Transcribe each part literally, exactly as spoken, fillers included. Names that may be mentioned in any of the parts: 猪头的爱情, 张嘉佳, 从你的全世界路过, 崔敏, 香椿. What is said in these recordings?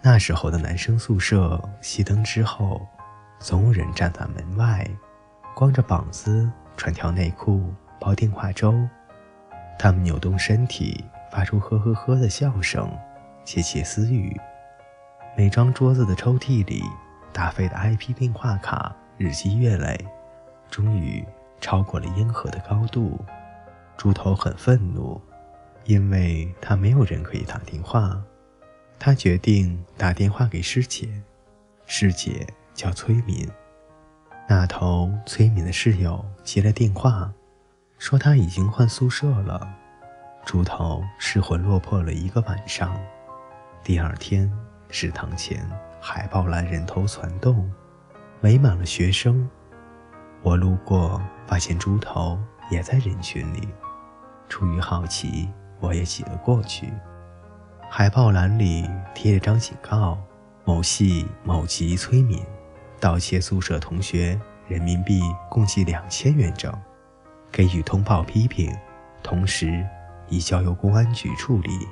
那时候的男生宿舍，熄灯之后，总有人站在门外，光着膀子，穿条内裤，煲电话粥。他们扭动身体，发出呵呵呵的笑声，窃窃私语。每张桌子的抽屉里，大飞的 I P 电话卡日积月累，终于超过了烟盒的高度。猪头很愤怒，因为他没有人可以打电话。他决定打电话给师姐，师姐叫崔敏。那头崔敏的室友接了电话，说他已经换宿舍了。猪头失魂落魄了一个晚上，第二天食堂前海报栏人头攒动，围满了学生。我路过，发现猪头也在人群里。出于好奇，我也挤了过去。海报栏里贴着张警告，某系某级崔敏盗窃宿舍同学人民币共计两千元整，给予通报批评，同时已交由公安局处理。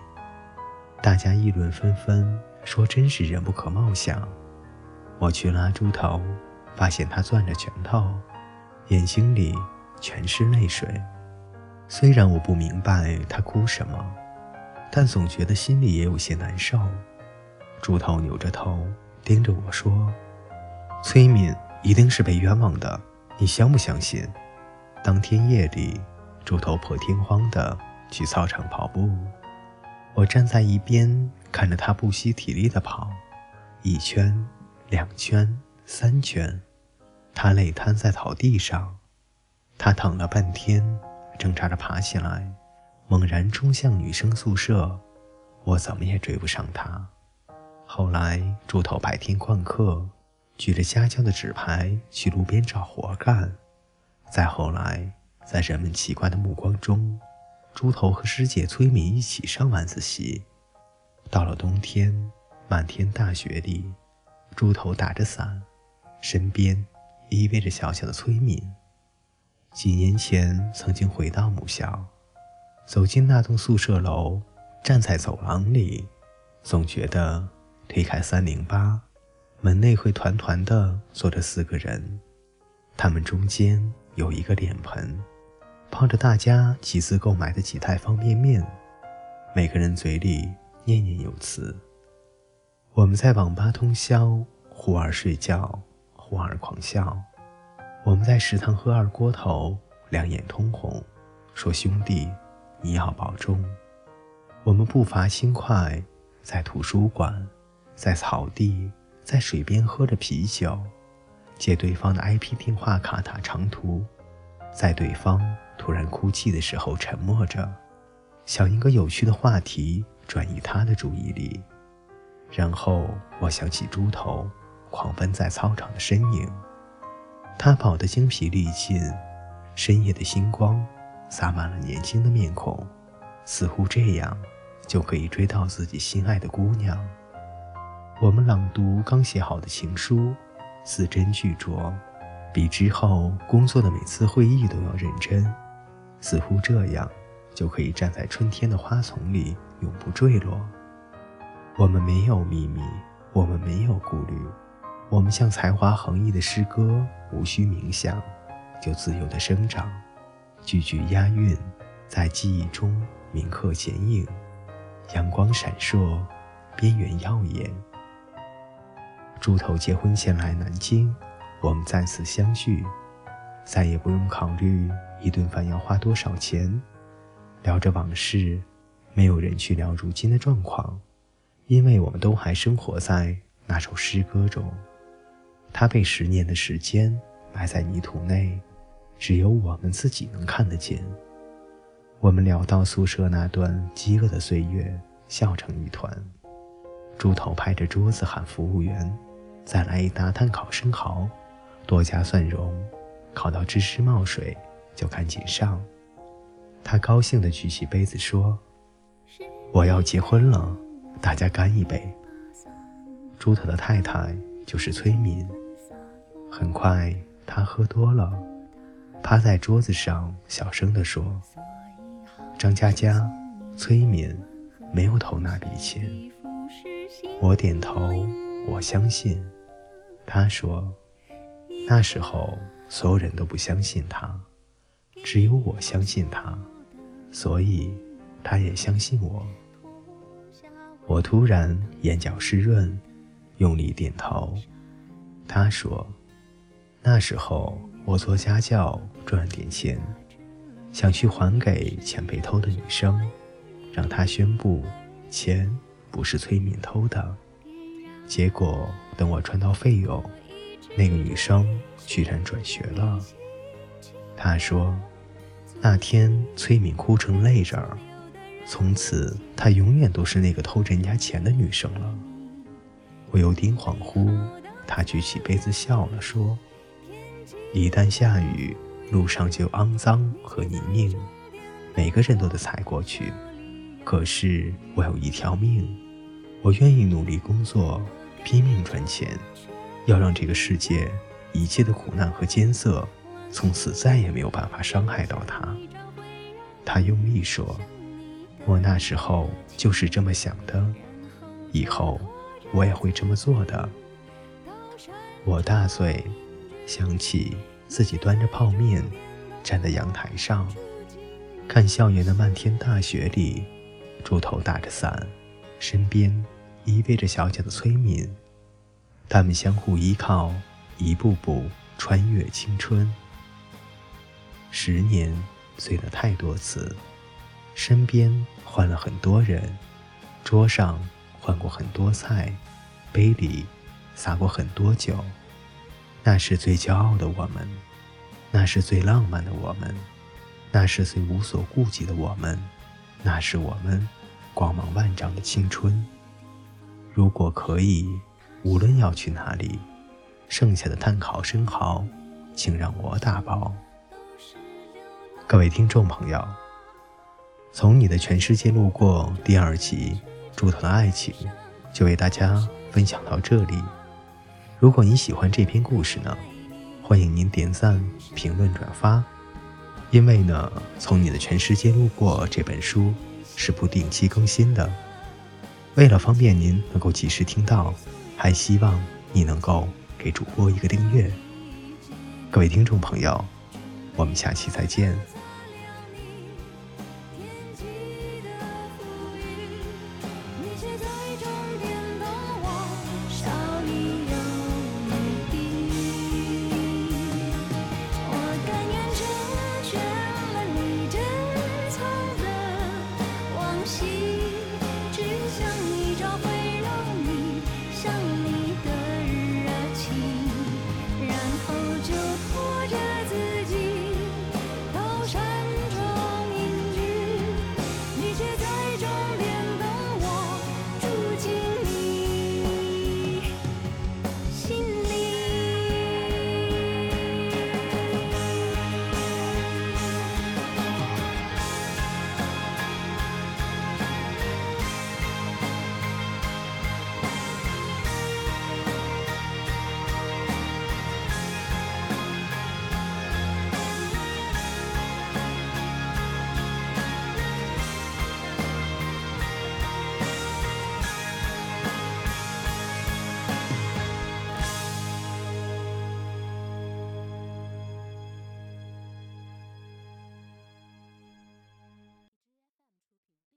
大家议论纷纷，说真是人不可貌相。我去拉猪头，发现他攥着拳头，眼睛里全是泪水。虽然我不明白他哭什么，但总觉得心里也有些难受。猪头扭着头盯着我说：“崔敏一定是被冤枉的，你相不相信？”当天夜里，猪头破天荒地去操场跑步，我站在一边看着他不惜体力地跑，一圈、两圈、三圈，他累瘫在草地上。他躺了半天，挣扎着爬起来，猛然冲向女生宿舍。我怎么也追不上他。后来猪头白天旷课，举着家教的纸牌去路边找活干。再后来，在人们奇怪的目光中，猪头和师姐崔敏一起上晚自习。到了冬天，漫天大雪里，猪头打着伞，身边依偎着小小的崔敏。几年前曾经回到母校，走进那栋宿舍楼，站在走廊里，总觉得推开三零八，门内会团团的坐着四个人，他们中间有一个脸盆，泡着大家集资购买的几袋方便面，每个人嘴里念念有词。我们在网吧通宵，忽而睡觉，忽而狂笑。我们在食堂喝二锅头，两眼通红，说兄弟你要保重。我们步伐轻快，在图书馆，在草地，在水边喝着啤酒，借对方的 I P 电话卡打长途，在对方突然哭泣的时候沉默着，想一个有趣的话题转移他的注意力。然后我想起猪头狂奔在操场的身影，他跑得精疲力尽，深夜的星光洒满了年轻的面孔，似乎这样就可以追到自己心爱的姑娘。我们朗读刚写好的情书，字斟句酌，比之后工作的每次会议都要认真，似乎这样就可以站在春天的花丛里永不坠落。我们没有秘密，我们没有顾虑，我们像才华横溢的诗歌，无需冥想就自由地生长，句句押韵在记忆中铭刻剪影，阳光闪烁，边缘耀眼。猪头结婚前来南京，我们再次相聚，再也不用考虑一顿饭要花多少钱，聊着往事，没有人去聊如今的状况，因为我们都还生活在那首诗歌中。它被十年的时间埋在泥土内，只有我们自己能看得见。我们聊到宿舍那段饥饿的岁月，笑成一团。猪头拍着桌子喊服务员：“再来一打炭烤生蚝，多加蒜蓉，烤到汁汁冒水就赶紧上。”他高兴地举起杯子说：“我要结婚了，大家干一杯。”猪头的太太就是崔敏。很快他喝多了，趴在桌子上小声地说：“张嘉佳，崔敏没有投那笔钱。”我点头，我相信。他说，那时候所有人都不相信他，只有我相信他，所以他也相信我。我突然眼角湿润，用力点头。他说，那时候我做家教赚点钱，想去还给钱被偷的女生，让她宣布钱不是崔敏偷的。结果等我赚到费用，那个女生居然转学了。她说，那天崔敏哭成泪人，从此她永远都是那个偷人家钱的女生了。我有点恍惚，她举起杯子笑了，说，一旦下雨，路上就肮脏和泥泞，每个人都得踩过去。可是我有一条命，我愿意努力工作，拼命赚钱，要让这个世界一切的苦难和艰涩从此再也没有办法伤害到他。他用力说，我那时候就是这么想的，以后我也会这么做的。我大醉，想起自己端着泡面站在阳台上，看校园的漫天大雪里，猪头打着伞，身边依偎着小小的崔敏，他们相互依靠，一步步穿越青春。十年醉了太多次，身边换了很多人，桌上换过很多菜，杯里洒过很多酒。那是最骄傲的我们，那是最浪漫的我们，那是最无所顾忌的我们，那是我们光芒万丈的青春。如果可以，无论要去哪里，剩下的碳烤生蚝请让我打包。各位听众朋友，从你的全世界路过第二集猪头的爱情就为大家分享到这里。如果你喜欢这篇故事呢，欢迎您点赞、评论、转发。因为呢，从你的全世界路过这本书是不定期更新的，为了方便您能够及时听到，还希望你能够给主播一个订阅。各位听众朋友，我们下期再见。